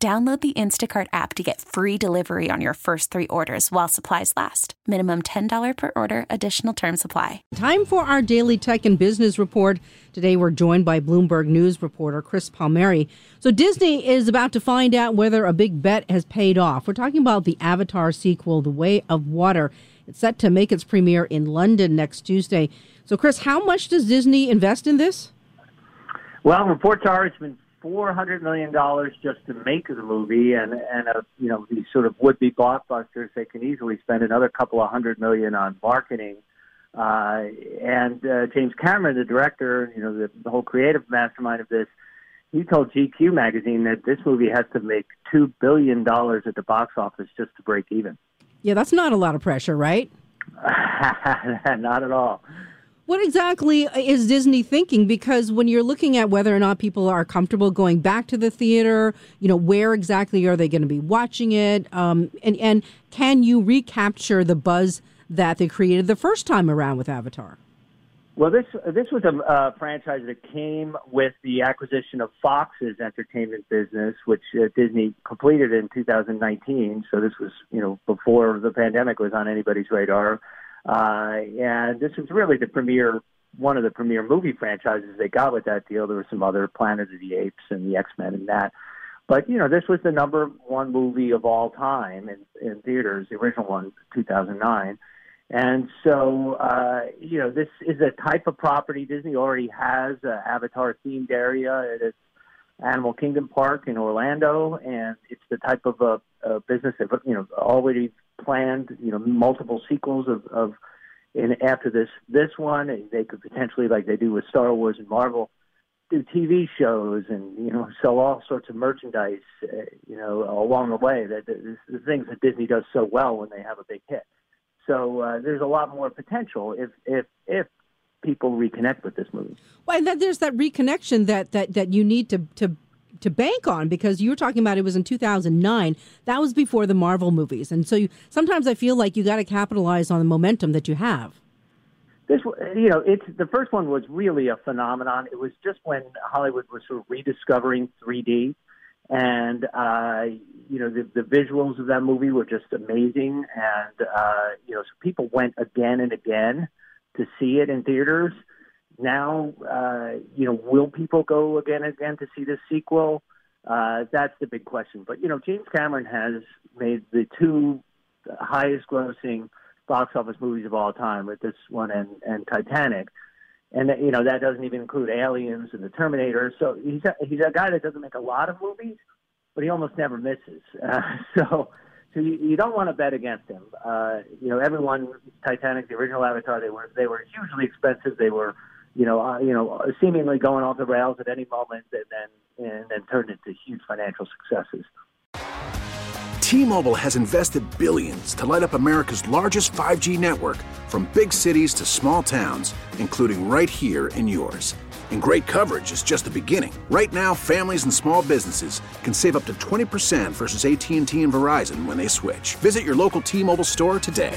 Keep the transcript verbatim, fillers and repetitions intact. Download the Instacart app to get free delivery on your first three orders while supplies last. Minimum ten dollars per order. Additional terms apply. Time for our daily tech and business report. Today we're joined by Bloomberg News reporter Chris Palmieri. So Disney is about to find out whether a big bet has paid off. We're talking about the Avatar sequel, The Way of Water. It's set to make its premiere in London next Tuesday. So Chris, how much does Disney invest in this? Well, reports are it's been four hundred million dollars just to make the movie, and, and uh, you know, these sort of would-be blockbusters, they can easily spend another couple of hundred million on marketing. Uh, and uh, James Cameron, the director, you know, the, the whole creative mastermind of this, he told G Q magazine that this movie has to make two billion dollars at the box office just to break even. Yeah, that's not a lot of pressure, right? Not at all. What exactly is Disney thinking? Because when you're looking at whether or not people are comfortable going back to the theater, you know, where exactly are they going to be watching it? Um, and, and can you recapture the buzz that they created the first time around with Avatar? Well, this this was a uh, franchise that came with the acquisition of Fox's entertainment business, which uh, Disney completed in two thousand nineteen. So this was, you know, before the pandemic was on anybody's radar. Uh, and this was really the premier, one of the premier movie franchises they got with that deal. There were some other, Planet of the Apes and the X-Men and that. But, you know, this was the number one movie of all time in, in theaters, the original one, two thousand nine. And so, uh, you know, this is a type of property. Disney already has an Avatar-themed area at its Animal Kingdom Park in Orlando. And it's the type of a, a business that, you know, already planned, you know, multiple sequels of, of and after this this one, they could potentially, like they do with Star Wars and Marvel, do T V shows and, you know, sell all sorts of merchandise, uh, you know, along the way. That the, the things that Disney does so well when they have a big hit. So uh, there's a lot more potential if if if people reconnect with this movie. Well, and then there's that reconnection that that that you need to to. to bank on, because you were talking about it was in two thousand nine. That was before the Marvel movies. And so you, sometimes I feel like you got to capitalize on the momentum that you have. This, you know, it's the first one was really a phenomenon. It was just when Hollywood was sort of rediscovering three D. And, uh, you know, the, the visuals of that movie were just amazing. And, uh, you know, so people went again and again to see it in theaters. Now, uh, you know, will people go again and again to see this sequel? Uh, that's the big question. But, you know, James Cameron has made the two highest-grossing box office movies of all time with this one and, and Titanic. And, you know, that doesn't even include Aliens and the Terminator. So he's a, he's a guy that doesn't make a lot of movies, but he almost never misses. Uh, so... So you, you don't want to bet against him. Uh, you know, everyone, Titanic, the original Avatar, they were they were hugely expensive. They were, you know, uh, you know, seemingly going off the rails at any moment, and then and then turned into huge financial successes. T-Mobile has invested billions to light up America's largest five G network, from big cities to small towns, including right here in yours. And great coverage is just the beginning. Right now, families and small businesses can save up to twenty percent versus A T and T and Verizon when they switch. Visit your local T-Mobile store today.